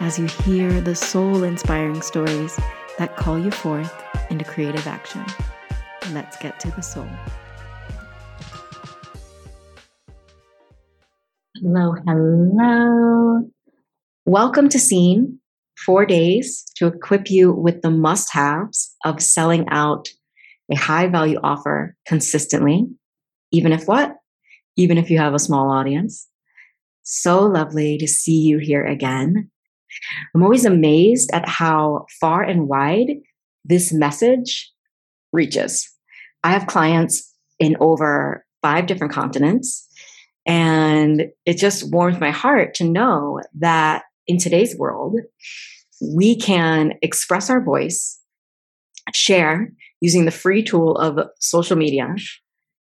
as you hear the soul-inspiring stories that call you forth into creative action. Let's get to the soul. Hello, hello. Welcome to Scene, 4 days to equip you with the must-haves of selling out a high-value offer consistently, even if you have a small audience. So lovely to see you here again. I'm always amazed at how far and wide this message reaches. I have clients in over 5 different continents, and it just warms my heart to know that in today's world, we can express our voice, share using the free tool of social media,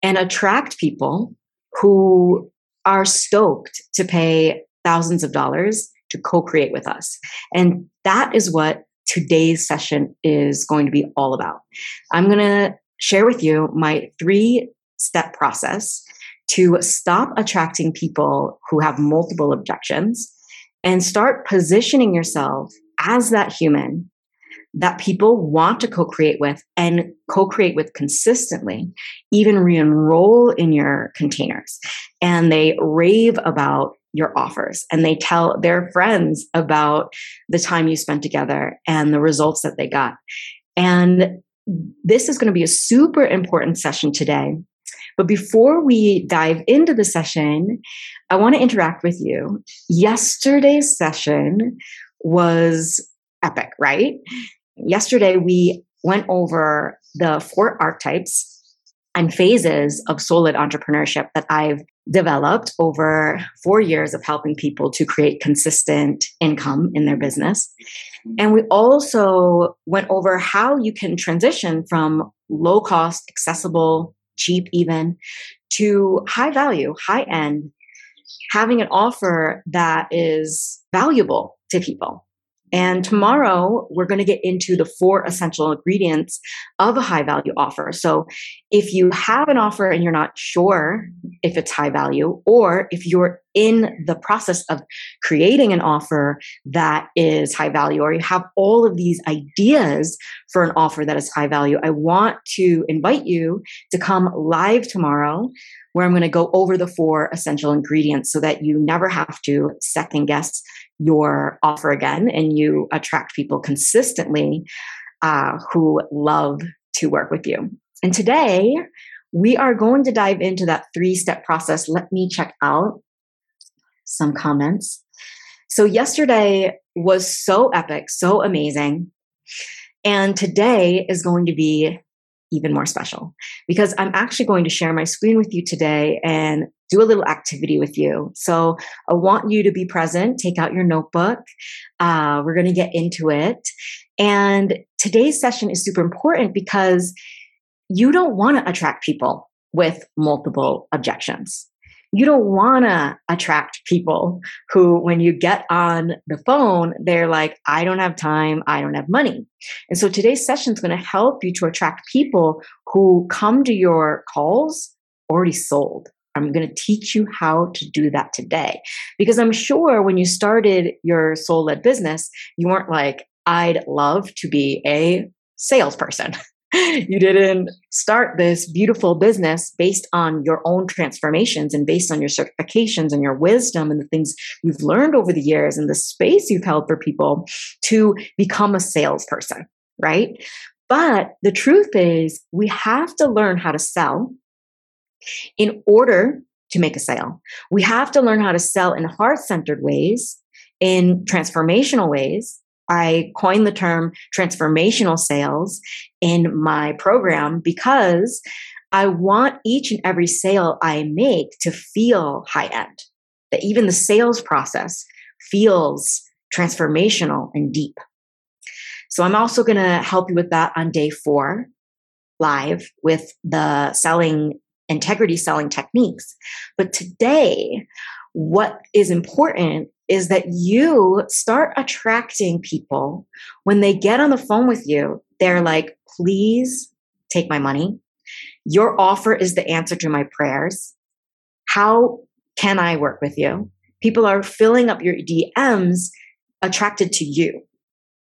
and attract people who are stoked to pay thousands of dollars to co-create with us. And that is what today's session is going to be all about. I'm going to share with you my 3-step process to stop attracting people who have multiple objections and start positioning yourself as that human that people want to co-create with and co-create with consistently, even re-enroll in your containers. And they rave about your offers and they tell their friends about the time you spent together and the results that they got. And this is going to be a super important session today. But before we dive into the session, I want to interact with you. Yesterday's session was epic, right? Yesterday, we went over the 4 archetypes and phases of soul-led entrepreneurship that I've developed over 4 years of helping people to create consistent income in their business. And we also went over how you can transition from low-cost, accessible, cheap even, to high value, high end, having an offer that is valuable to people. And tomorrow we're going to get into the 4 essential ingredients of a high value offer. So if you have an offer and you're not sure if it's high value, or if you're in the process of creating an offer that is high value, or you have all of these ideas for an offer that is high value, I want to invite you to come live tomorrow, where I'm going to go over the 4 essential ingredients so that you never have to second guess your offer again and you attract people consistently who love to work with you. And today we are going to dive into that 3-step process. Let me check out some comments. So yesterday was so epic, so amazing. And today is going to be even more special because I'm actually going to share my screen with you today and do a little activity with you. So I want you to be present, take out your notebook. We're going to get into it. And today's session is super important because you don't want to attract people with multiple objections. You don't want to attract people who, when you get on the phone, they're like, I don't have time, I don't have money. And so today's session is going to help you to attract people who come to your calls already sold. I'm going to teach you how to do that today. Because I'm sure when you started your soul-led business, you weren't like, I'd love to be a salesperson. You didn't start this beautiful business based on your own transformations and based on your certifications and your wisdom and the things you've learned over the years and the space you've held for people to become a salesperson, right? But the truth is, we have to learn how to sell in order to make a sale. We have to learn how to sell in heart-centered ways, in transformational ways. I coined the term transformational sales in my program because I want each and every sale I make to feel high-end, that even the sales process feels transformational and deep. So I'm also going to help you with that on day 4 live with the selling integrity selling techniques. But today, what is important is that you start attracting people. When they get on the phone with you, they're like, please take my money. Your offer is the answer to my prayers. How can I work with you? People are filling up your DMs attracted to you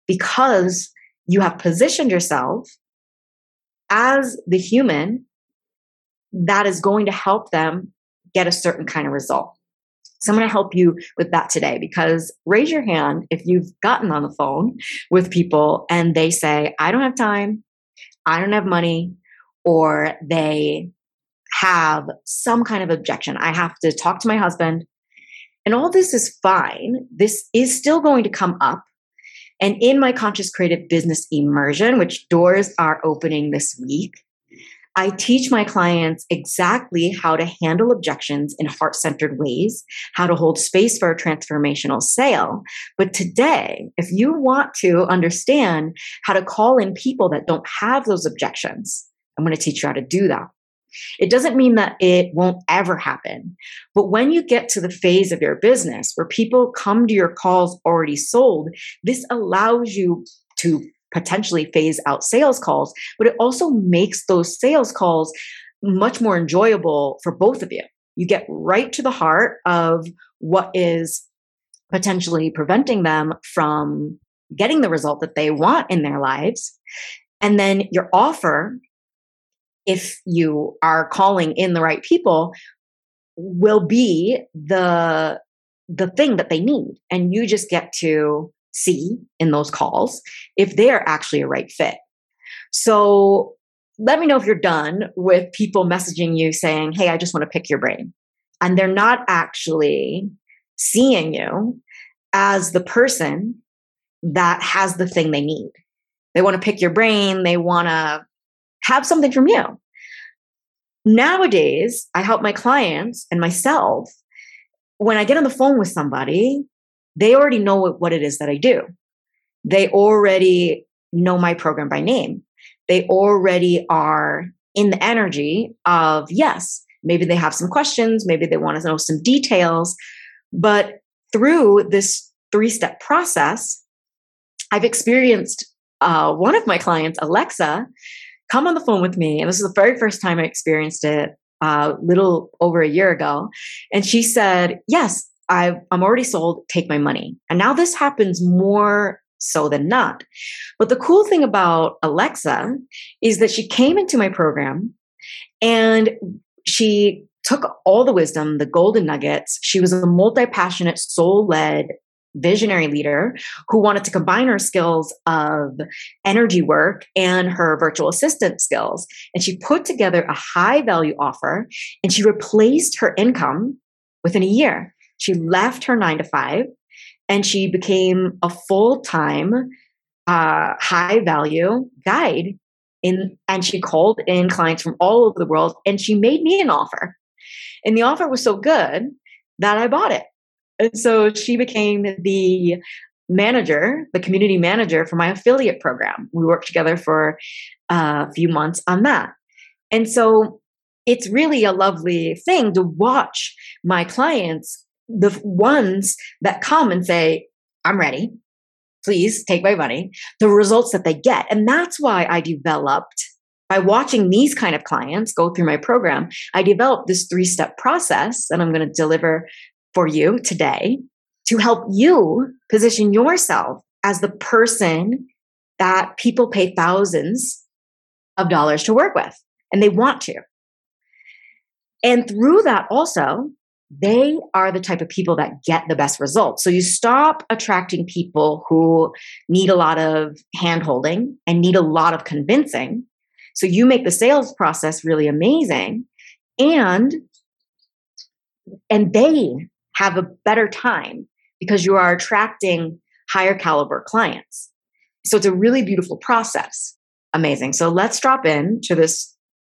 because you have positioned yourself as the human that is going to help them get a certain kind of result. So I'm going to help you with that today, because raise your hand if you've gotten on the phone with people and they say, I don't have time, I don't have money, or they have some kind of objection. I have to talk to my husband. And all this is fine. This is still going to come up. And in my Conscious Creative Business Immersion, which doors are opening this week, I teach my clients exactly how to handle objections in heart-centered ways, how to hold space for a transformational sale. But today, if you want to understand how to call in people that don't have those objections, I'm going to teach you how to do that. It doesn't mean that it won't ever happen. But when you get to the phase of your business where people come to your calls already sold, this allows you to potentially phase out sales calls, but it also makes those sales calls much more enjoyable for both of you. You get right to the heart of what is potentially preventing them from getting the result that they want in their lives. And then your offer, if you are calling in the right people, will be the thing that they need. And you just get to see in those calls if they are actually a right fit. So let me know if you're done with people messaging you saying, hey, I just want to pick your brain. And they're not actually seeing you as the person that has the thing they need. They want to pick your brain. They want to have something from you. Nowadays, I help my clients and myself. When I get on the phone with somebody, they already know what it is that I do. They already know my program by name. They already are in the energy of, yes, maybe they have some questions, maybe they want to know some details. But through this 3-step process, I've experienced one of my clients, Alexa, come on the phone with me. And this is the very first time I experienced it a little over a year ago. And she said, yes, I'm already sold, take my money. And now this happens more so than not. But the cool thing about Alexa is that she came into my program and she took all the wisdom, the golden nuggets. She was a multi-passionate, soul-led, visionary leader who wanted to combine her skills of energy work and her virtual assistant skills. And she put together a high-value offer and she replaced her income within a year. She left her 9-to-5 and she became a full-time, high-value guide. And she called in clients from all over the world and she made me an offer. And the offer was so good that I bought it. And so she became the manager, the community manager for my affiliate program. We worked together for a few months on that. And so it's really a lovely thing to watch my clients, the ones that come and say, I'm ready, please take my money, the results that they get. And that's why I developed, by watching these kind of clients go through my program, I developed this 3-step process that I'm going to deliver for you today to help you position yourself as the person that people pay thousands of dollars to work with, and they want to. And through that also, they are the type of people that get the best results. So you stop attracting people who need a lot of hand-holding and need a lot of convincing. So you make the sales process really amazing, and they have a better time because you are attracting higher caliber clients. So it's a really beautiful process. Amazing. So let's drop in to this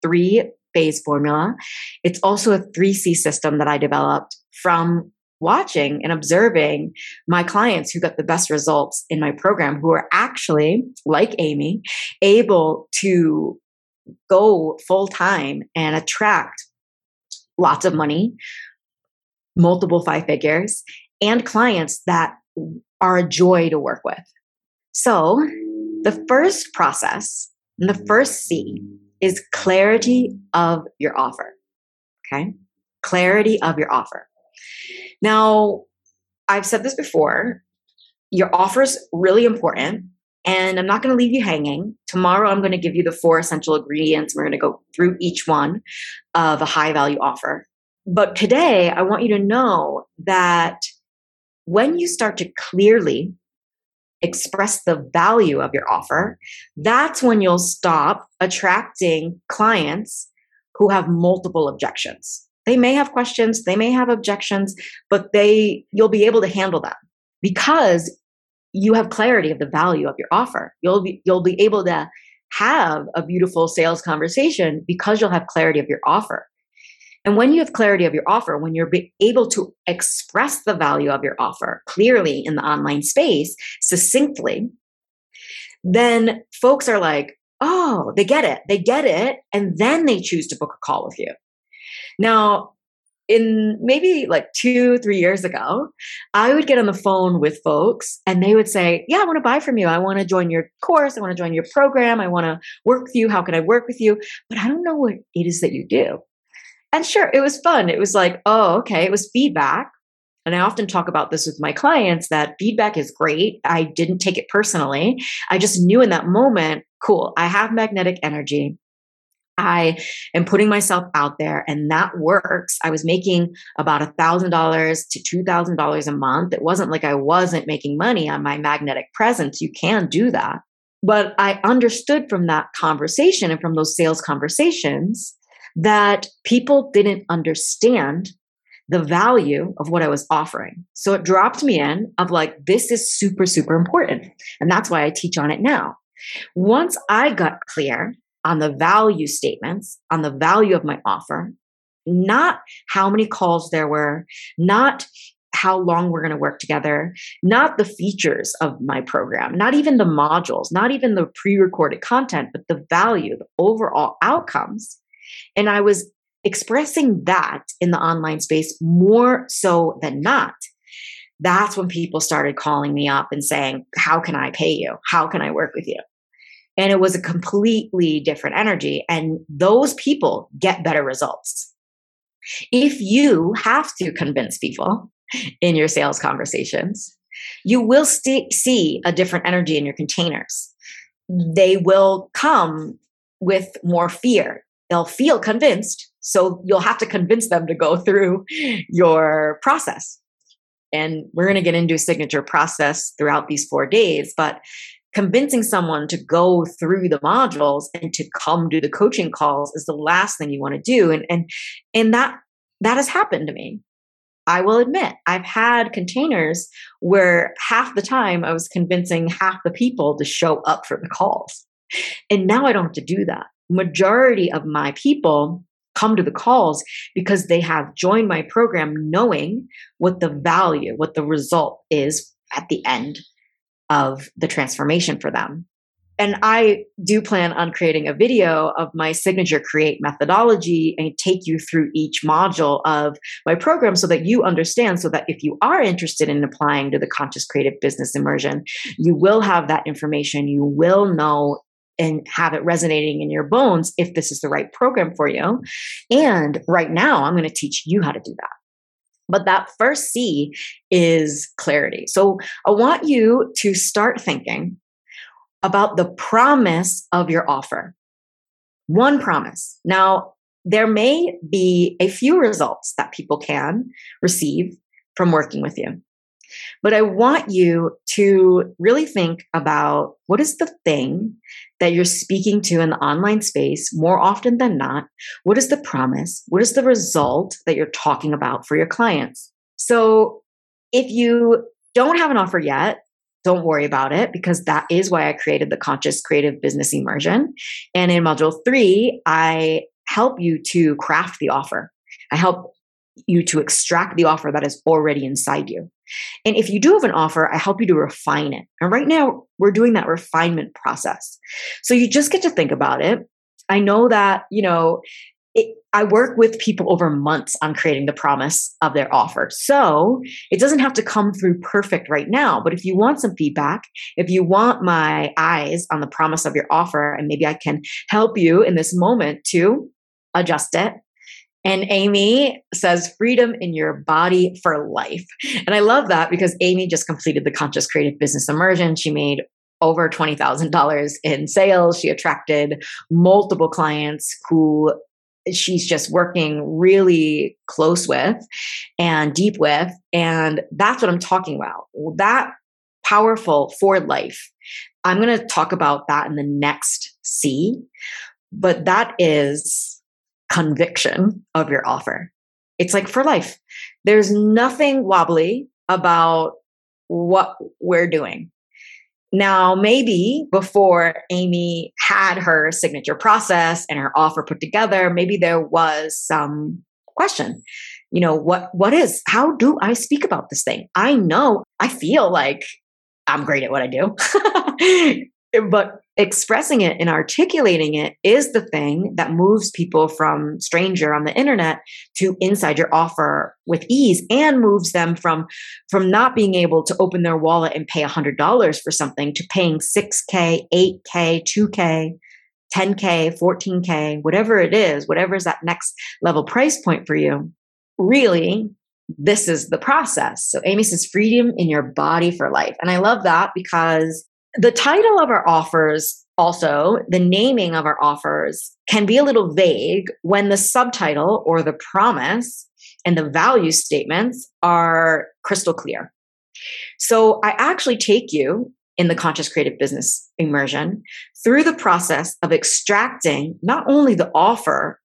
3-phase formula. It's also a 3C system that I developed from watching and observing my clients who got the best results in my program, who are actually, like Amy, able to go full time and attract lots of money, multiple 5 figures, and clients that are a joy to work with. So the first process, and the first C, is clarity of your offer. Okay? Clarity of your offer. Now, I've said this before, your offer is really important, and I'm not going to leave you hanging. Tomorrow, I'm going to give you the 4 essential ingredients. We're going to go through each one of a high-value offer. But today, I want you to know that when you start to clearly express the value of your offer, that's when you'll stop attracting clients who have multiple objections. They may have questions, they may have objections, but you'll be able to handle them because you have clarity of the value of your offer. You'll be able to have a beautiful sales conversation because you'll have clarity of your offer. And when you have clarity of your offer, when you're able to express the value of your offer clearly in the online space, succinctly, then folks are like, oh, they get it. And then they choose to book a call with you. Now, in maybe like 2-3 years ago, I would get on the phone with folks and they would say, yeah, I want to buy from you. I want to join your course. I want to join your program. I want to work with you. How can I work with you? But I don't know what it is that you do. And sure, it was fun. It was like, oh, okay, it was feedback. And I often talk about this with my clients, that feedback is great. I didn't take it personally. I just knew in that moment, cool, I have magnetic energy. I am putting myself out there, and that works. I was making about $1,000 to $2,000 a month. It wasn't like I wasn't making money on my magnetic presence. You can do that. But I understood from that conversation and from those sales conversations that people didn't understand the value of what I was offering. So it dropped me in of like, this is super, super important. And that's why I teach on it now. Once I got clear on the value statements, on the value of my offer, not how many calls there were, not how long we're going to work together, not the features of my program, not even the modules, not even the pre-recorded content, but the value, the overall outcomes. And I was expressing that in the online space more so than not. That's when people started calling me up and saying, how can I pay you? How can I work with you? And it was a completely different energy. And those people get better results. If you have to convince people in your sales conversations, you will see a different energy in your containers. They will come with more fear. They'll feel convinced, so you'll have to convince them to go through your process. And we're going to get into a signature process throughout these 4 days, but convincing someone to go through the modules and to come do the coaching calls is the last thing you want to do. And that has happened to me. I will admit, I've had containers where half the time I was convincing half the people to show up for the calls. And now I don't have to do that. Majority of my people come to the calls because they have joined my program knowing what the value, what the result is at the end of the transformation for them. And I do plan on creating a video of my signature Create methodology and take you through each module of my program so that you understand, so that if you are interested in applying to the Conscious Creative Business Immersion, you will have that information. You will know and have it resonating in your bones if this is the right program for you. And right now, I'm going to teach you how to do that. But that first C is clarity. So I want you to start thinking about the promise of your offer. One promise. Now, there may be a few results that people can receive from working with you. But I want you to really think about what is the thing that you're speaking to in the online space more often than not? What is the promise? What is the result that you're talking about for your clients? So if you don't have an offer yet, don't worry about it, because that is why I created the Conscious Creative Business Immersion. And in Module 3, I help you to craft the offer. I help you to extract the offer that is already inside you. And if you do have an offer, I help you to refine it. And right now, we're doing that refinement process. So you just get to think about it. I know that, I work with people over months on creating the promise of their offer. So it doesn't have to come through perfect right now. But if you want some feedback, if you want my eyes on the promise of your offer, and maybe I can help you in this moment to adjust it. And Amy says, freedom in your body for life. And I love that because Amy just completed the Conscious Creative Business Immersion. She made over $20,000 in sales. She attracted multiple clients who she's just working really close with and deep with. And that's what I'm talking about. That powerful for life. I'm going to talk about that in the next C, but that is conviction of your offer. It's like for life. There's nothing wobbly about what we're doing. Now, maybe before Amy had her signature process and her offer put together, maybe there was some question. How do I speak about this thing? I know I feel like I'm great at what I do. But expressing it and articulating it is the thing that moves people from stranger on the internet to inside your offer with ease, and moves them from not being able to open their wallet and pay $100 for something to paying $6,000, $8,000, $2,000, $10,000, $14,000, whatever it is, whatever is that next level price point for you. Really, this is the process. So Amy says, freedom in your body for life. And I love that because the title of our offers, also the naming of our offers, can be a little vague when the subtitle or the promise and the value statements are crystal clear. So I actually take you in the Conscious Creative Business Immersion through the process of extracting not only the offer,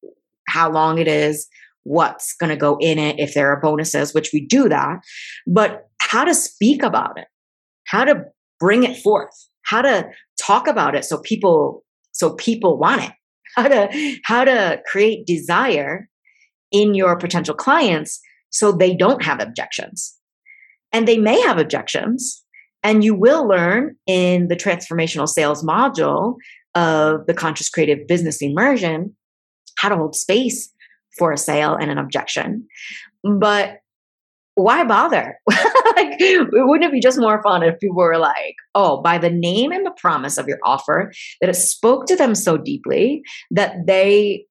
how long it is, what's going to go in it, if there are bonuses, which we do that, but how to speak about it, how to bring it forth, how to talk about it so people want it, how to create desire in your potential clients so they don't have objections. And they may have objections, and you will learn in the transformational sales module of the Conscious Creative Business Immersion how to hold space for a sale and an objection. But why bother? Wouldn't it be just more fun if people were like, oh, by the name and the promise of your offer, that it spoke to them so deeply that they,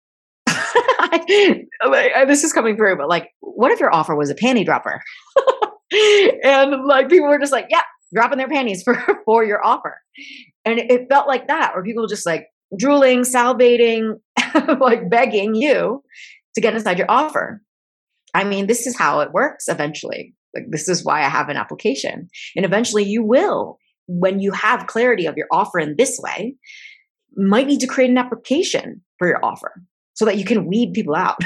this is coming through, but like, what if your offer was a panty dropper? And like, people were just like, yeah, dropping their panties for your offer. And it felt like that, where people just like drooling, salivating, like begging you to get inside your offer. I mean, this is how it works eventually. Like, this is why I have an application. And eventually you will, when you have clarity of your offer in this way, might need to create an application for your offer so that you can weed people out.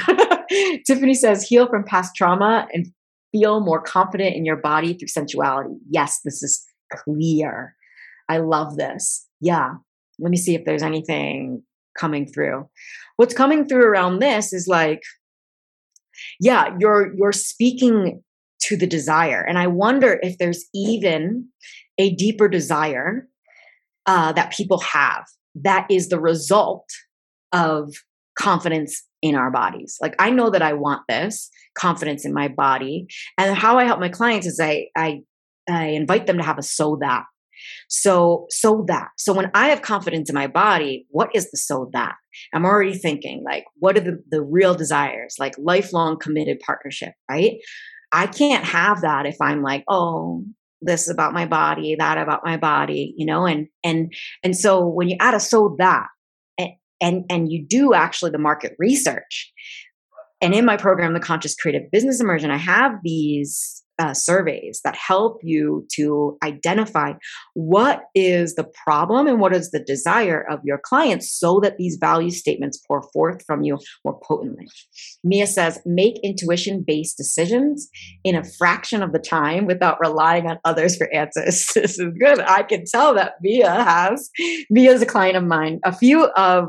Tiffany says, heal from past trauma and feel more confident in your body through sensuality. Yes, this is clear. I love this. Yeah. Let me see if there's anything coming through. What's coming through around this is like, yeah, you're speaking to the desire. And I wonder if there's even a deeper desire that people have that is the result of confidence in our bodies. Like, I know that I want this confidence in my body. And how I help my clients is I invite them to have a so that. So that. So when I have confidence in my body, what is the so that? I'm already thinking, like, what are the real desires? Like lifelong committed partnership, right? I can't have that if I'm like, oh, this about my body, that about my body, and so when you add a so that, and you do actually the market research. And in my program, the Conscious Creative Business Immersion, I have these surveys that help you to identify what is the problem and what is the desire of your clients so that these value statements pour forth from you more potently. Mia says, make intuition-based decisions in a fraction of the time without relying on others for answers. This is good. I can tell that Mia's a client of mine. A few of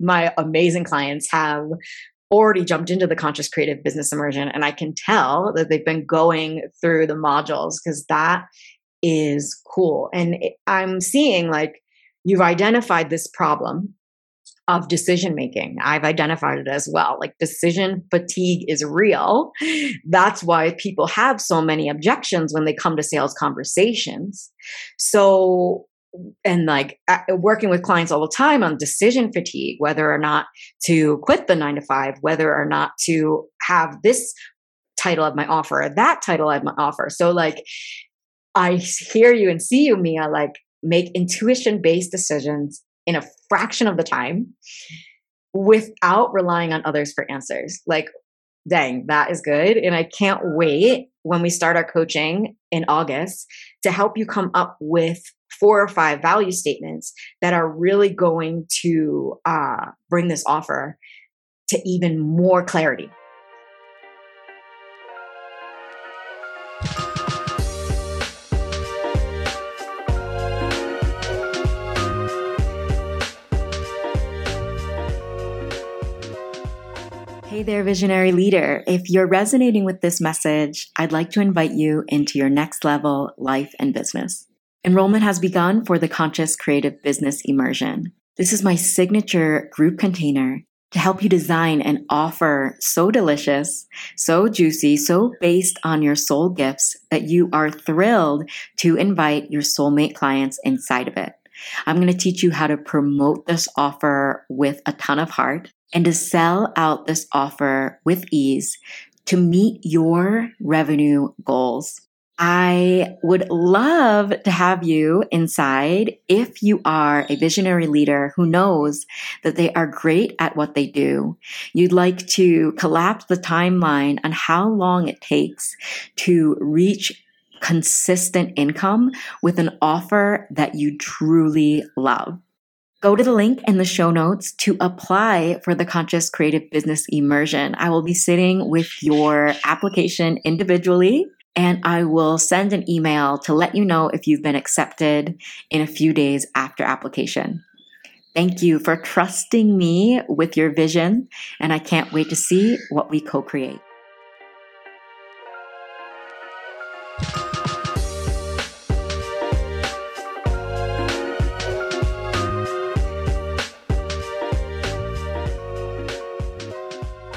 my amazing clients have already jumped into the Conscious Creative Business Immersion, and I can tell that they've been going through the modules because that is cool. And I'm seeing, like, you've identified this problem of decision making. I've identified it as well. Like, decision fatigue is real. That's why people have so many objections when they come to sales conversations. So, and like working with clients all the time on decision fatigue, whether or not to quit the 9-to-5, whether or not to have this title of my offer or that title of my offer. So like, I hear you and see you, Mia, like make intuition-based decisions in a fraction of the time without relying on others for answers. Like, dang, that is good. And I can't wait when we start our coaching in August to help you come up with 4 or 5 value statements that are really going to bring this offer to even more clarity. Hey there, visionary leader. If you're resonating with this message, I'd like to invite you into your next level life and business. Enrollment has begun for the Conscious Creative Business Immersion. This is my signature group container to help you design an offer so delicious, so juicy, so based on your soul gifts that you are thrilled to invite your soulmate clients inside of it. I'm going to teach you how to promote this offer with a ton of heart and to sell out this offer with ease to meet your revenue goals. I would love to have you inside if you are a visionary leader who knows that they are great at what they do. You'd like to collapse the timeline on how long it takes to reach consistent income with an offer that you truly love. Go to the link in the show notes to apply for the Conscious Creative Business Immersion. I will be sitting with your application individually, and I will send an email to let you know if you've been accepted in a few days after application. Thank you for trusting me with your vision, and I can't wait to see what we co-create.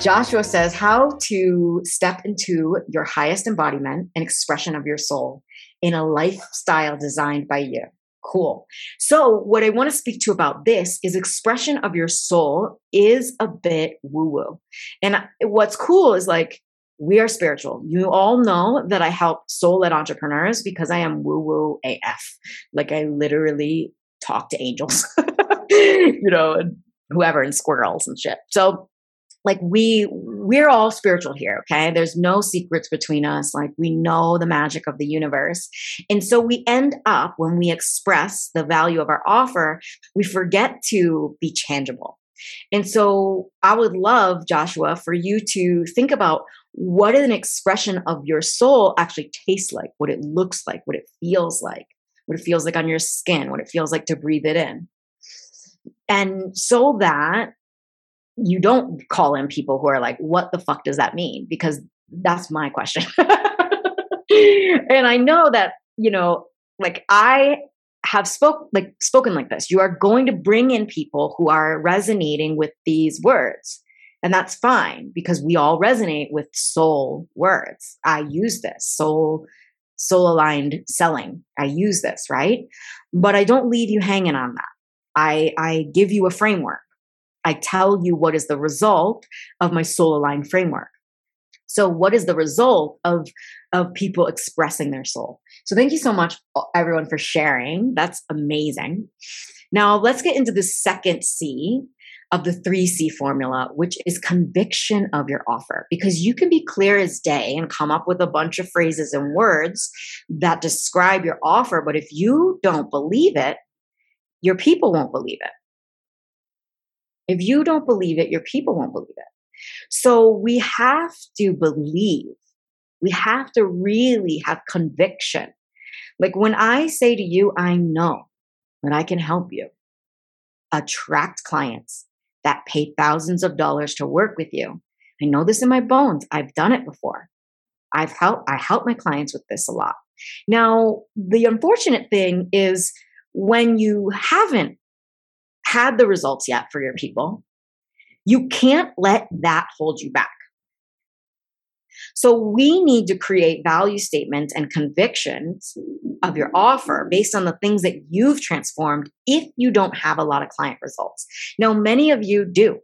Joshua says, how to step into your highest embodiment and expression of your soul in a lifestyle designed by you. Cool. So what I want to speak to about this is expression of your soul is a bit woo-woo. And what's cool is like, we are spiritual. You all know that I help soul-led entrepreneurs because I am woo-woo AF. Like I literally talk to angels, you know, and whoever and squirrels and shit. So like we're all spiritual here, okay? There's no secrets between us. Like we know the magic of the universe. And so we end up, when we express the value of our offer, we forget to be tangible. And so I would love, Joshua, for you to think about what an expression of your soul actually tastes like, what it looks like, what it feels like, what it feels like on your skin, what it feels like to breathe it in. And so that you don't call in people who are like, what the fuck does that mean? Because that's my question. And I know that, you know, like I have spoken like this. You are going to bring in people who are resonating with these words. And that's fine because we all resonate with soul words. I use this soul aligned selling. I use this, right? But I don't leave you hanging on that. I give you a framework. I tell you what is the result of my soul aligned framework. So what is the result of people expressing their soul? So thank you so much, everyone, for sharing. That's amazing. Now let's get into the second C of the 3C formula, which is conviction of your offer, because you can be clear as day and come up with a bunch of phrases and words that describe your offer. But if you don't believe it, your people won't believe it. If you don't believe it, your people won't believe it. So we have to believe. We have to really have conviction. Like when I say to you, I know that I can help you attract clients that pay thousands of dollars to work with you. I know this in my bones. I've done it before. I help my clients with this a lot. Now, the unfortunate thing is when you haven't had the results yet for your people, you can't let that hold you back. So we need to create value statements and convictions of your offer based on the things that you've transformed if you don't have a lot of client results. Now, many of you do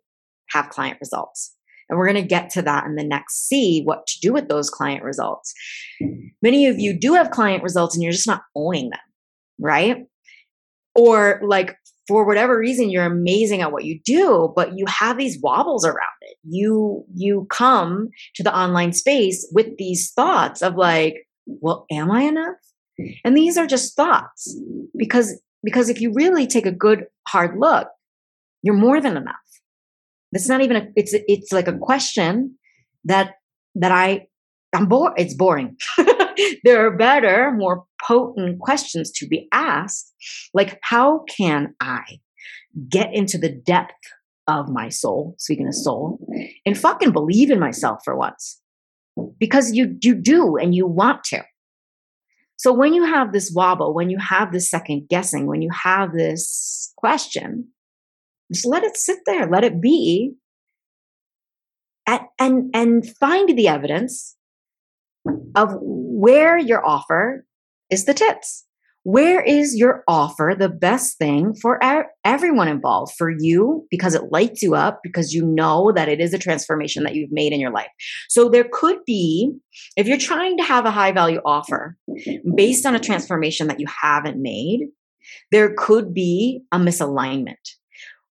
have client results, and we're going to get to that in the next C, what to do with those client results. Many of you do have client results and you're just not owning them, right? Or like, for whatever reason, you're amazing at what you do, but you have these wobbles around it. You come to the online space with these thoughts of like, well, am I enough? And these are just thoughts because if you really take a good hard look, you're more than enough. It's not even it's like a question that I'm bored. It's boring. There are better, more potent questions to be asked, like how can I get into the depth of my soul, speaking of soul, and fucking believe in myself for once? Because you do and you want to. So when you have this wobble, when you have this second guessing, when you have this question, just let it sit there, let it be, and find the evidence of where your offer is the tits. Where is your offer the best thing for everyone involved? For you, because it lights you up, because you know that it is a transformation that you've made in your life. So there could be, if you're trying to have a high value offer based on a transformation that you haven't made, there could be a misalignment.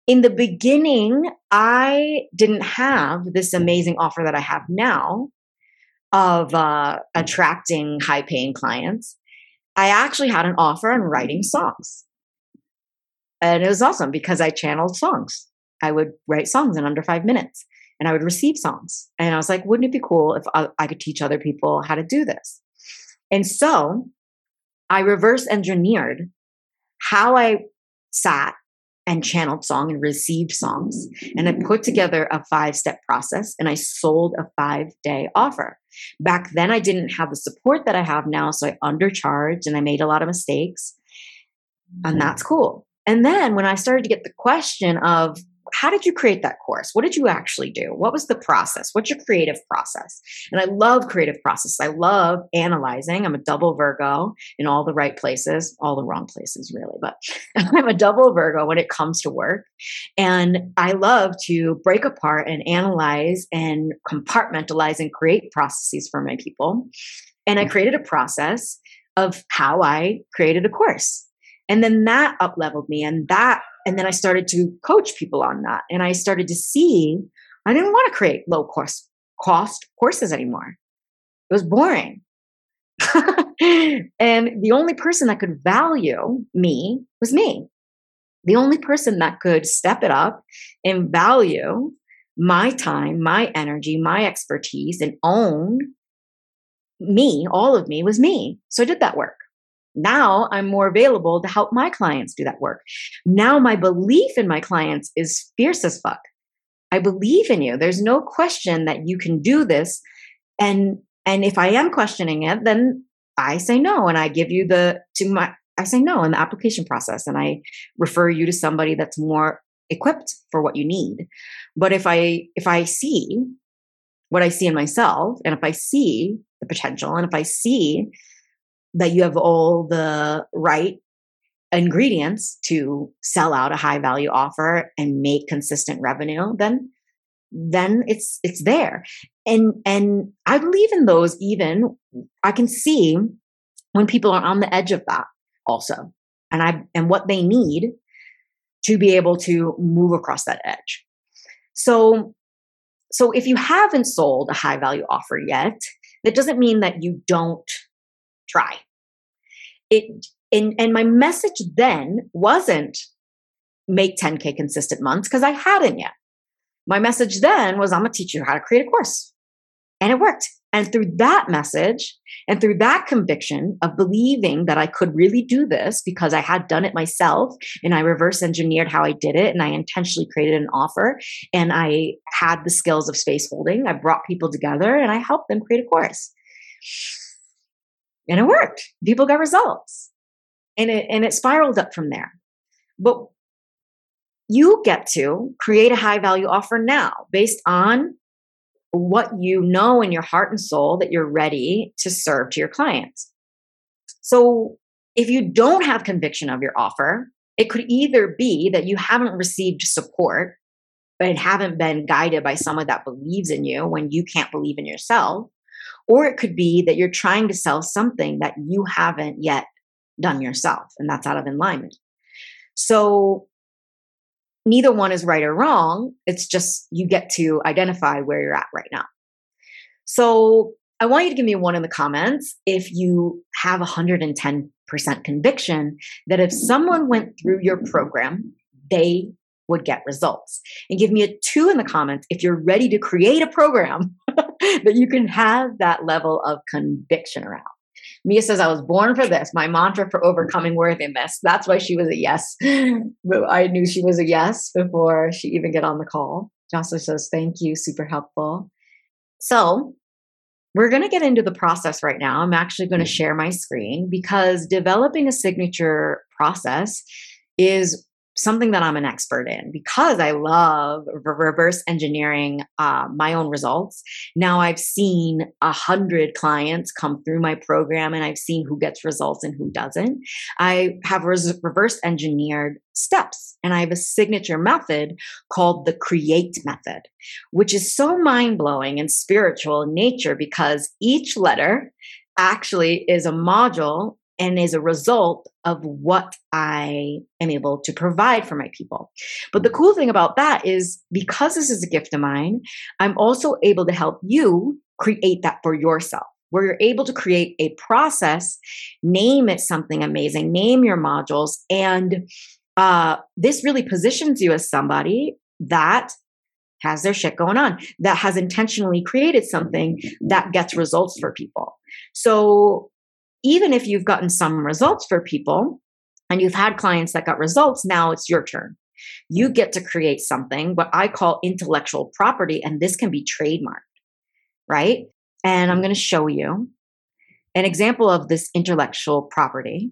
In the beginning, I didn't have this amazing offer that I have now of attracting high-paying clients. I actually had an offer on writing songs. And it was awesome because I channeled songs. I would write songs in under 5 minutes and I would receive songs. And I was like, wouldn't it be cool if I could teach other people how to do this? And so I reverse engineered how I sat and channeled song and received songs. And I put together a 5-step process and I sold a 5-day offer. Back then, I didn't have the support that I have now. So I undercharged and I made a lot of mistakes. And that's cool. And then when I started to get the question of, how did you create that course? What did you actually do? What was the process? What's your creative process? And I love creative process. I love analyzing. I'm a double Virgo in all the right places, all the wrong places really, but I'm a double Virgo when it comes to work. And I love to break apart and analyze and compartmentalize and create processes for my people. And I created a process of how I created a course. And then that up-leveled me and then I started to coach people on that. And I started to see, I didn't want to create low cost courses anymore. It was boring. And the only person that could value me was me. The only person that could step it up and value my time, my energy, my expertise, and own me, all of me, was me. So I did that work. Now I'm more available to help my clients do that work. Now my belief in my clients is fierce as fuck. I believe in you. There's no question that you can do this. And if I am questioning it, then I say no. And I give you I say no in the application process. And I refer you to somebody that's more equipped for what you need. But if I see what I see in myself, and if I see the potential, and if I see that you have all the right ingredients to sell out a high value offer and make consistent revenue, then it's there. And I believe in those. Even I can see when people are on the edge of that also, and what they need to be able to move across that edge. So if you haven't sold a high value offer yet, that doesn't mean that you don't try. And my message then wasn't make 10K consistent months, because I hadn't yet. My message then was, I'm going to teach you how to create a course. And it worked. And through that message and through that conviction of believing that I could really do this because I had done it myself and I reverse engineered how I did it and I intentionally created an offer and I had the skills of space holding, I brought people together and I helped them create a course. And it worked. People got results. And it spiraled up from there. But you get to create a high value offer now based on what you know in your heart and soul that you're ready to serve to your clients. So if you don't have conviction of your offer, it could either be that you haven't received support and haven't been guided by someone that believes in you when you can't believe in yourself, or it could be that you're trying to sell something that you haven't yet done yourself, and that's out of alignment. So neither one is right or wrong. It's just you get to identify where you're at right now. So I want you to give me one in the comments if you have 110% conviction that if someone went through your program, they would get results. And give me a 2 in the comments if you're ready to create a program that you can have that level of conviction around. Mia says, I was born for this. My mantra for overcoming worthiness. That's why she was a yes. I knew she was a yes before she even got on the call. Jocelyn says, thank you. Super helpful. So we're going to get into the process right now. I'm actually going to share my screen because developing a signature process is something that I'm an expert in because I love reverse engineering my own results. Now I've seen 100 clients come through my program and I've seen who gets results and who doesn't. I have reverse engineered steps and I have a signature method called the Create Method, which is so mind-blowing and spiritual in nature because each letter actually is a module and is a result of what I am able to provide for my people. But the cool thing about that is because this is a gift of mine, I'm also able to help you create that for yourself, where you're able to create a process, name it something amazing, name your modules. And this really positions you as somebody that has their shit going on, that has intentionally created something that gets results for people. So even if you've gotten some results for people and you've had clients that got results, now it's your turn. You get to create something, what I call intellectual property, and this can be trademarked, right? And I'm going to show you an example of this intellectual property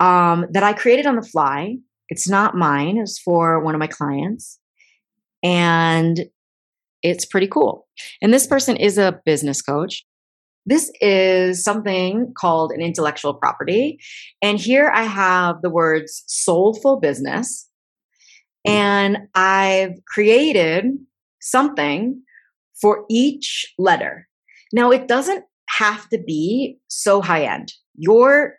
that I created on the fly. It's not mine. It's for one of my clients. And it's pretty cool. And this person is a business coach. This is something called an intellectual property. And here I have the words soulful business. And I've created something for each letter. Now, it doesn't have to be so high end or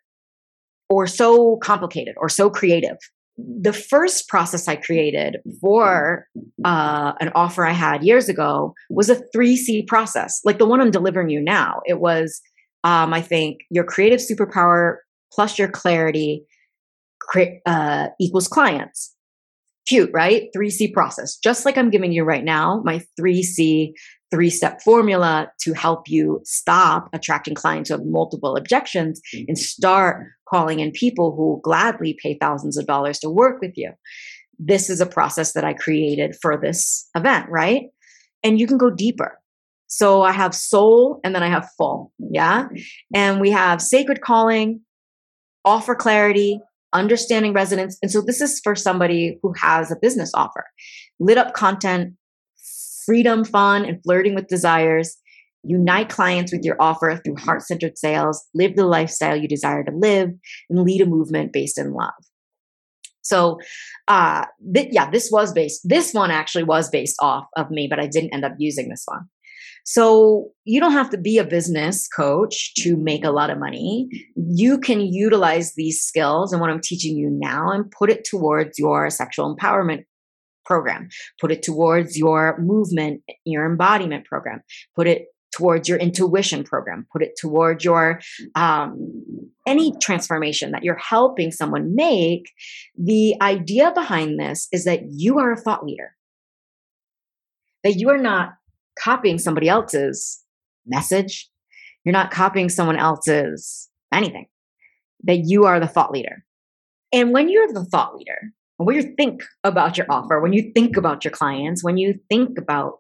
so complicated or so creative. The first process I created for an offer I had years ago was a 3C process, like the one I'm delivering you now. It was, I think, your creative superpower plus your clarity equals clients. Cute, right? 3C process. Just like I'm giving you right now, my 3C, 3-step formula to help you stop attracting clients who have multiple objections and start calling in people who will gladly pay thousands of dollars to work with you. This is a process that I created for this event, right? And you can go deeper. So I have soul and then I have full. Yeah. And we have sacred calling, offer clarity, understanding resonance. And so this is for somebody who has a business offer, lit up content, freedom, fun, and flirting with desires, unite clients with your offer through heart-centered sales, live the lifestyle you desire to live, and lead a movement based in love. So this one actually was based off of me, but I didn't end up using this one. So you don't have to be a business coach to make a lot of money. You can utilize these skills and what I'm teaching you now and put it towards your sexual empowerment program. Put it towards your movement, your embodiment program. Put it towards your intuition program. Put it towards your any transformation that you're helping someone make. The idea behind this is that you are a thought leader, that you are not copying somebody else's message. You're not copying someone else's anything, that you are the thought leader. And when you're the thought leader, when you think about your offer, when you think about your clients, when you think about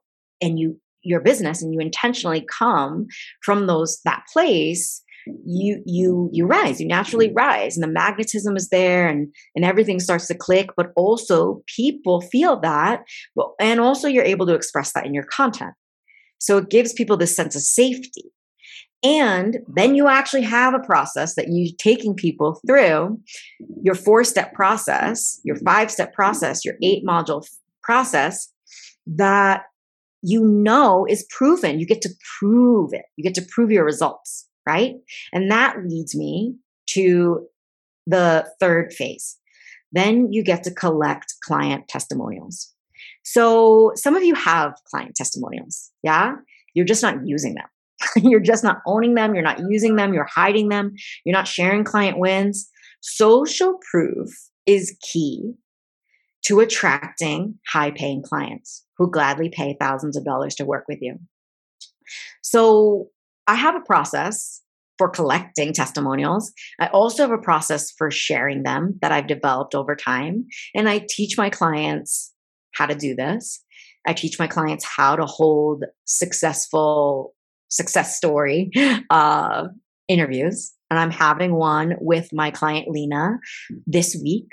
your business, and you intentionally come from that place, you rise, you naturally rise, and the magnetism is there, and everything starts to click. But also people feel that, and also you're able to express that in your content. So it gives people this sense of safety. And then you actually have a process that you're taking people through, your 4-step process, your 5-step process, your 8-module process that you know is proven. You get to prove it. You get to prove your results, right? And that leads me to the 3rd phase. Then you get to collect client testimonials. So some of you have client testimonials, yeah? You're just not using them. You're just not owning them. You're not using them. You're hiding them. You're not sharing client wins. Social proof is key to attracting high-paying clients who gladly pay thousands of dollars to work with you. So I have a process for collecting testimonials. I also have a process for sharing them that I've developed over time. And I teach my clients how to do this. I teach my clients how to hold success story interviews. And I'm having one with my client, Lena, this week.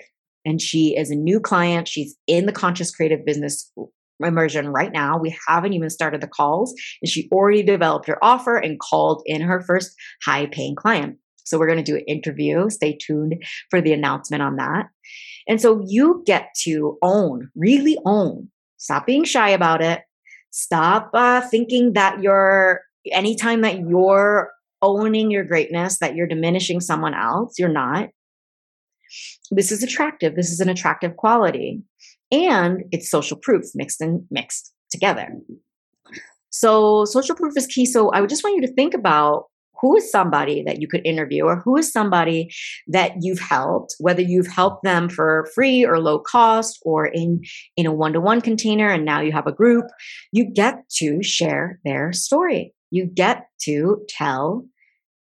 And she is a new client. She's in the Conscious Creative Business Immersion right now. We haven't even started the calls. And she already developed her offer and called in her first high-paying client. So we're going to do an interview. Stay tuned for the announcement on that. And so you get to really own. Stop being shy about it. Stop thinking that anytime that you're owning your greatness, that you're diminishing someone else. You're not. This is attractive. This is an attractive quality. And it's social proof mixed together. So social proof is key. So I would just want you to think about who is somebody that you could interview, or who is somebody that you've helped, whether you've helped them for free or low cost, or in a one-to-one container, and now you have a group. You get to share their story. You get to tell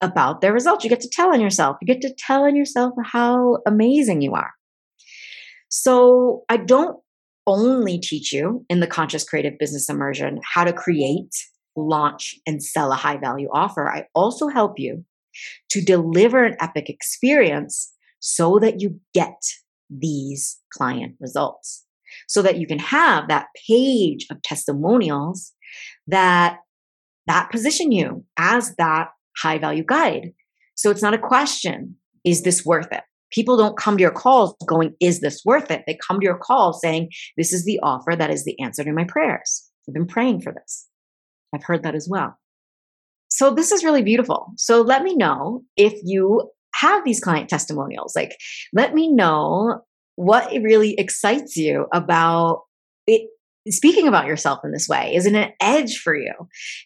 about their results. You get to tell on yourself. You get to tell on yourself how amazing you are. So I don't only teach you in the Conscious Creative Business Immersion how to create, launch, and sell a high-value offer. I also help you to deliver an epic experience so that you get these client results, so that you can have that page of testimonials that position you as that high-value guide. So it's not a question, is this worth it? People don't come to your calls going, is this worth it? They come to your call saying, this is the offer that is the answer to my prayers. I've been praying for this. I've heard that as well. So this is really beautiful. So let me know if you have these client testimonials. Like, let me know what really excites you about it, speaking about yourself in this way. Is it an edge for you?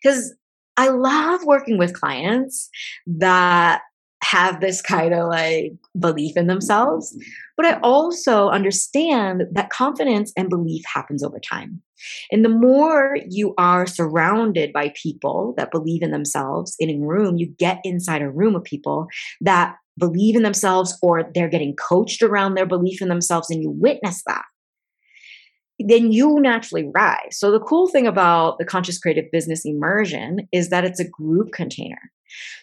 Because I love working with clients that have this kind of like belief in themselves, but I also understand that confidence and belief happens over time. And the more you are surrounded by people that believe in themselves in a room, you get inside a room of people that believe in themselves, or they're getting coached around their belief in themselves, and you witness that, then you naturally rise. So the cool thing about the Conscious Creative Business Immersion is that it's a group container.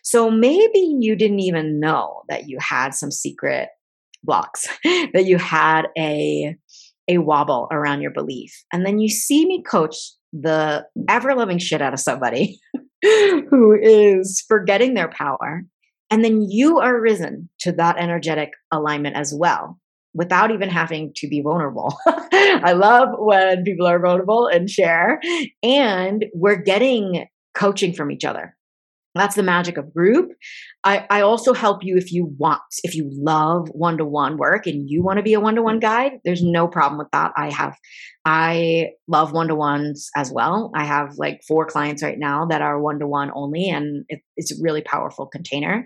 So maybe you didn't even know that you had some secret blocks, that you had a wobble around your belief. And then you see me coach the ever-loving shit out of somebody who is forgetting their power. And then you are risen to that energetic alignment as well, without even having to be vulnerable. I love when people are vulnerable and share, and we're getting coaching from each other. That's the magic of group. I also help you if you want, if you love one-to-one work and you want to be a one-to-one guide, there's no problem with that. I love one-to-ones as well. I have like 4 clients right now that are one-to-one only, and it's a really powerful container.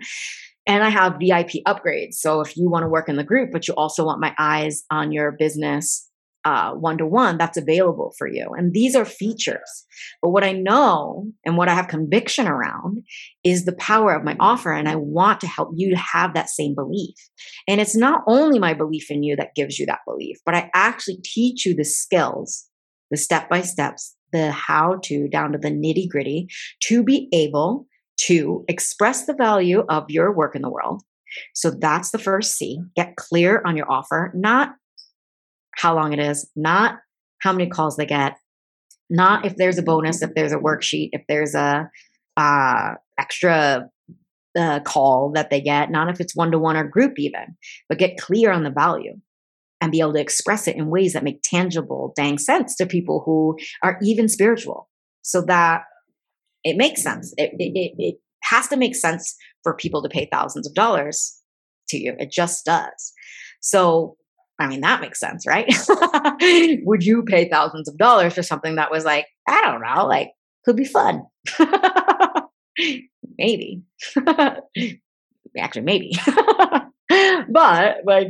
And I have VIP upgrades. So if you want to work in the group, but you also want my eyes on your business one-to-one, that's available for you. And these are features. But what I know and what I have conviction around is the power of my offer. And I want to help you to have that same belief. And it's not only my belief in you that gives you that belief, but I actually teach you the skills, the step-by-steps, the how-to down to the nitty-gritty to be able to express the value of your work in the world. So that's the first C, get clear on your offer, not how long it is, not how many calls they get, not if there's a bonus, if there's a worksheet, if there's a extra call that they get, not if it's one-to-one or group even, but get clear on the value and be able to express it in ways that make tangible dang sense to people who are even spiritual so that it makes sense. It has to make sense for people to pay thousands of dollars to you. It just does. So I mean, that makes sense, right? Would you pay thousands of dollars for something that was like, I don't know, like could be fun? Maybe. Actually, maybe. But like,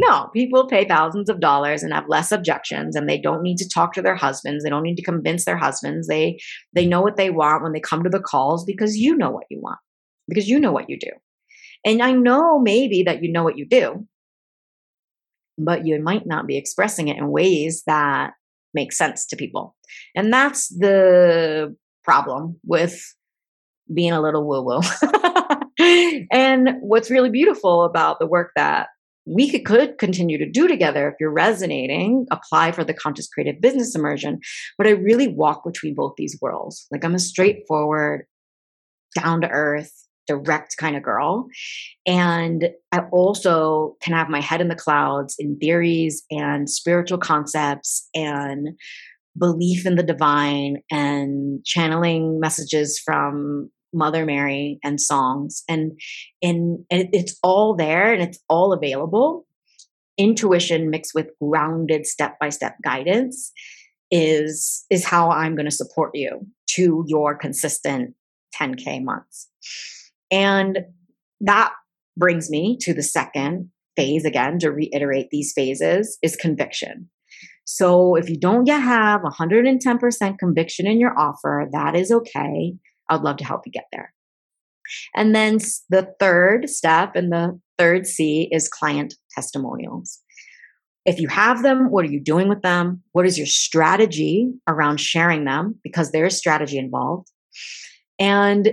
no, people pay thousands of dollars and have less objections, and they don't need to talk to their husbands. They don't need to convince their husbands. They know what they want when they come to the calls because you know what you want, because you know what you do. And I know maybe that you know what you do, but you might not be expressing it in ways that make sense to people. And that's the problem with being a little woo-woo. And what's really beautiful about the work that we could continue to do together, if you're resonating, apply for the Conscious Creative Business Immersion. But I really walk between both these worlds. Like I'm a straightforward, down-to-earth, direct kind of girl. And I also can have my head in the clouds in theories and spiritual concepts and belief in the divine and channeling messages from Mother Mary and songs. And it's all there and it's all available. Intuition mixed with grounded step-by-step guidance is how I'm going to support you to your consistent 10K months. And that brings me to the second phase, again, to reiterate these phases, is conviction. So if you don't yet have 110% conviction in your offer, that is okay. I'd love to help you get there. And then the third step and the third C is client testimonials. If you have them, what are you doing with them? What is your strategy around sharing them? Because there is strategy involved. And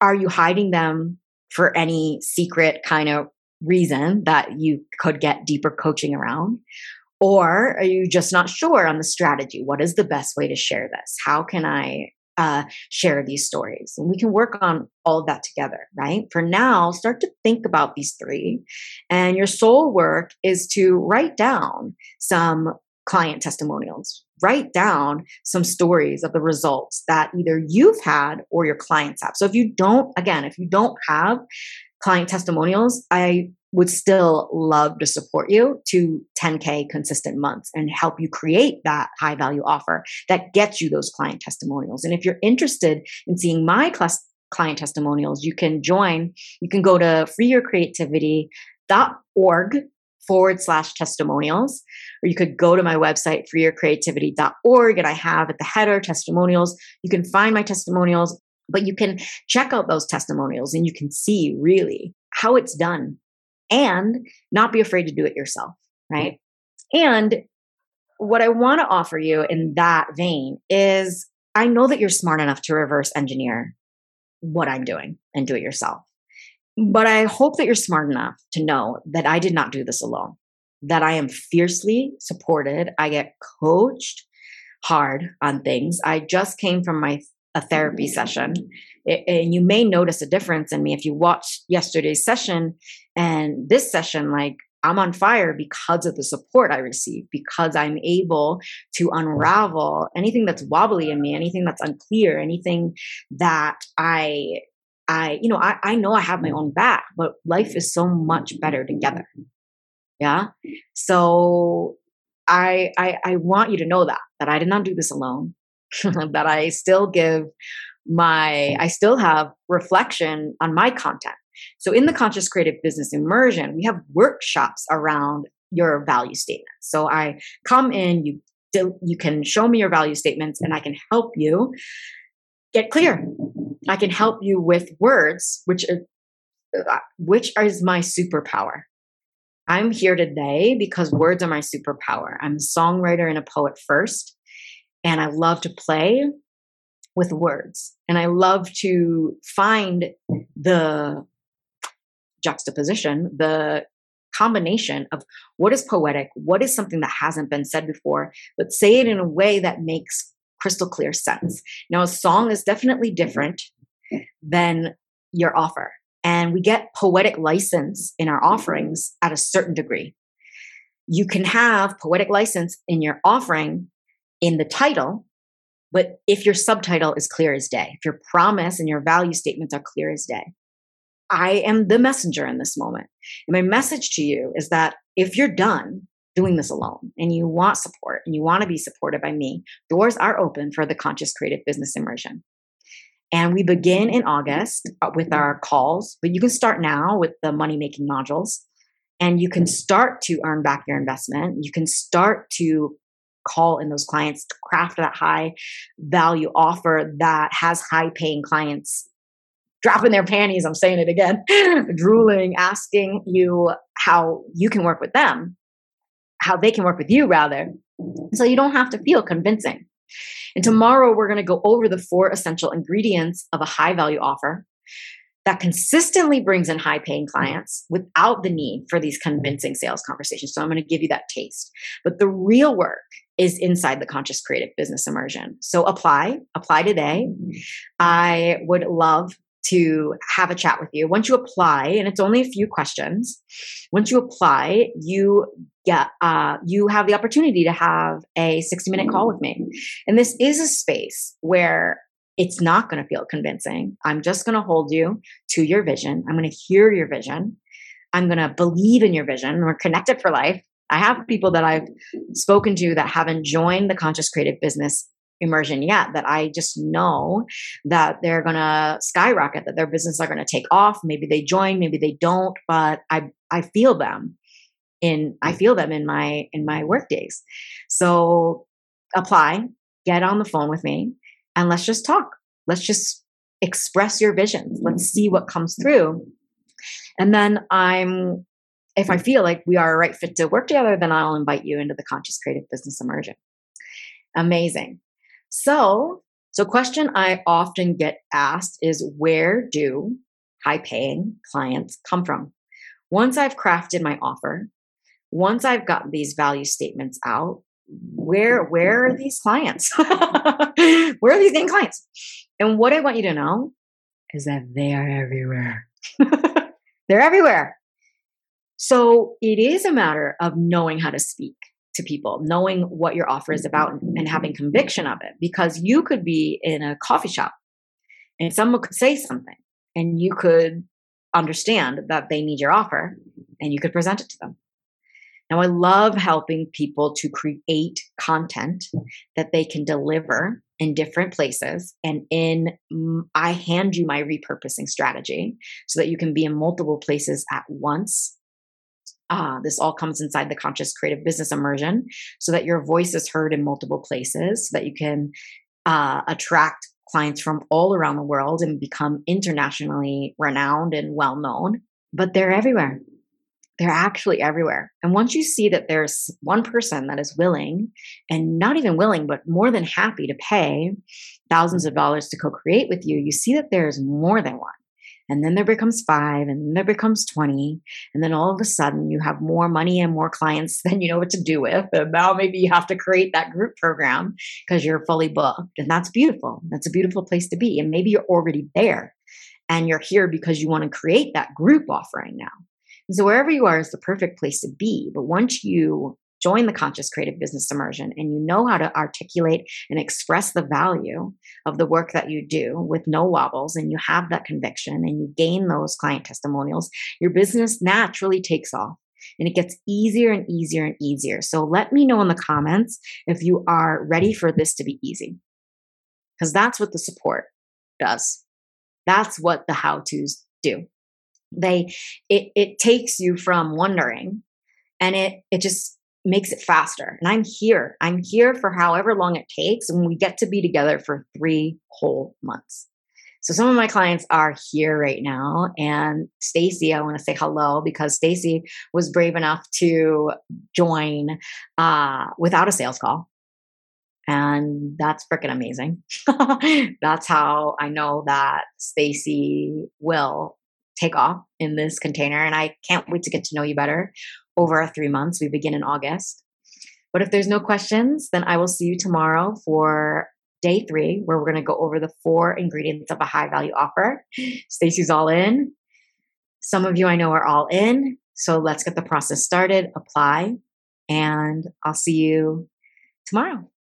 are you hiding them for any secret kind of reason that you could get deeper coaching around? Or are you just not sure on the strategy? What is the best way to share this? How can I share these stories? And we can work on all of that together, right? For now, start to think about these three. And your soul work is to write down some client testimonials. Write down some stories of the results that either you've had or your clients have. So if you don't have client testimonials, I would still love to support you to 10K consistent months and help you create that high value offer that gets you those client testimonials. And if you're interested in seeing my client testimonials, you can go to FreeYourCreativity.org/testimonials, or you could go to my website, FreeYourCreativity.org, and I have at the header testimonials. You can find my testimonials, but you can check out those testimonials and you can see really how it's done and not be afraid to do it yourself, right? And what I want to offer you in that vein is I know that you're smart enough to reverse engineer what I'm doing and do it yourself. But I hope that you're smart enough to know that I did not do this alone, that I am fiercely supported. I get coached hard on things. I just came from a therapy session. And you may notice a difference in me if you watched yesterday's session and this session. Like, I'm on fire because of the support I receive, because I'm able to unravel anything that's wobbly in me, anything that's unclear, anything that I I know I have my own back, but life is so much better together. Yeah. So I want you to know that I did not do this alone, that I still give I still have reflection on my content. So in the Conscious Creative Business Immersion, we have workshops around your value statement. So I come in, you can show me your value statements, and I can help you get clear. I can help you with words, which is my superpower. I'm here today because words are my superpower. I'm a songwriter and a poet first, and I love to play with words, and I love to find the juxtaposition, the combination of what is poetic, what is something that hasn't been said before, but say it in a way that makes crystal clear sense. Now, a song is definitely different than your offer, and we get poetic license in our offerings at a certain degree. You can have poetic license in your offering in the title, but if your subtitle is clear as day, if your promise and your value statements are clear as day, I am the messenger in this moment. And my message to you is that if you're done doing this alone and you want support and you want to be supported by me, doors are open for the Conscious Creative Business Immersion. And we begin in August with our calls, but you can start now with the money-making modules, and you can start to earn back your investment. You can start to call in those clients to craft that high value offer that has high paying clients dropping their panties. I'm saying it again, drooling, asking you how you can work with them, how they can work with you rather. So you don't have to feel convincing. And tomorrow we're going to go over the 4 essential ingredients of a high value offer that consistently brings in high paying clients without the need for these convincing sales conversations. So I'm going to give you that taste, but the real work is inside the Conscious Creative Business Immersion. So apply today. I would love to have a chat with you. Once you apply, and it's only a few questions, once you apply, you have the opportunity to have a 60-minute call with me. And this is a space where it's not going to feel convincing. I'm just going to hold you to your vision. I'm going to hear your vision. I'm going to believe in your vision. We're connected for life. I have people that I've spoken to that haven't joined the Conscious Creative Business Immersion yet, that I just know that they're going to skyrocket, that their business are going to take off. Maybe they join, maybe they don't, but I feel them in my work days. So apply, get on the phone with me, and let's just talk. Let's just express your visions. Let's see what comes through. And then if I feel like we are a right fit to work together, then I'll invite you into the Conscious Creative Business Immersion. Amazing. So question I often get asked is, where do high paying clients come from? Once I've crafted my offer, once I've gotten these value statements out, where are these clients? Where are these dang clients? And what I want you to know is that they are everywhere. They're everywhere. So it is a matter of knowing how to speak to people, knowing what your offer is about and having conviction of it, because you could be in a coffee shop and someone could say something and you could understand that they need your offer and you could present it to them. Now, I love helping people to create content that they can deliver in different places. And I hand you my repurposing strategy so that you can be in multiple places at once. This all comes inside the Conscious Creative Business Immersion so that your voice is heard in multiple places, so that you can attract clients from all around the world and become internationally renowned and well-known. But they're everywhere. They're actually everywhere. And once you see that there's one person that is willing, and not even willing, but more than happy to pay thousands of dollars to co-create with you, you see that there's more than one. And then there becomes 5, and then there becomes 20. And then all of a sudden you have more money and more clients than you know what to do with. And now maybe you have to create that group program because you're fully booked. And that's beautiful. That's a beautiful place to be. And maybe you're already there and you're here because you want to create that group offering now. And so wherever you are is the perfect place to be. But once you join the Conscious Creative Business Immersion and you know how to articulate and express the value of the work that you do with no wobbles, and you have that conviction and you gain those client testimonials, your business naturally takes off. And it gets easier and easier and easier. So let me know in the comments if you are ready for this to be easy, because that's what the support does. That's what the how-tos do. It takes you from wondering, and it just makes it faster. And I'm here for however long it takes, and we get to be together for 3 whole months. So some of my clients are here right now, and Stacy, I want to say hello, because Stacy was brave enough to join without a sales call. And that's freaking amazing. That's how I know that Stacy will take off in this container. And I can't wait to get to know you better over our 3 months. We begin in August. But if there's no questions, then I will see you tomorrow for day 3, where we're going to go over the 4 ingredients of a high value offer. Stacy's all in. Some of you I know are all in. So let's get the process started, apply, and I'll see you tomorrow.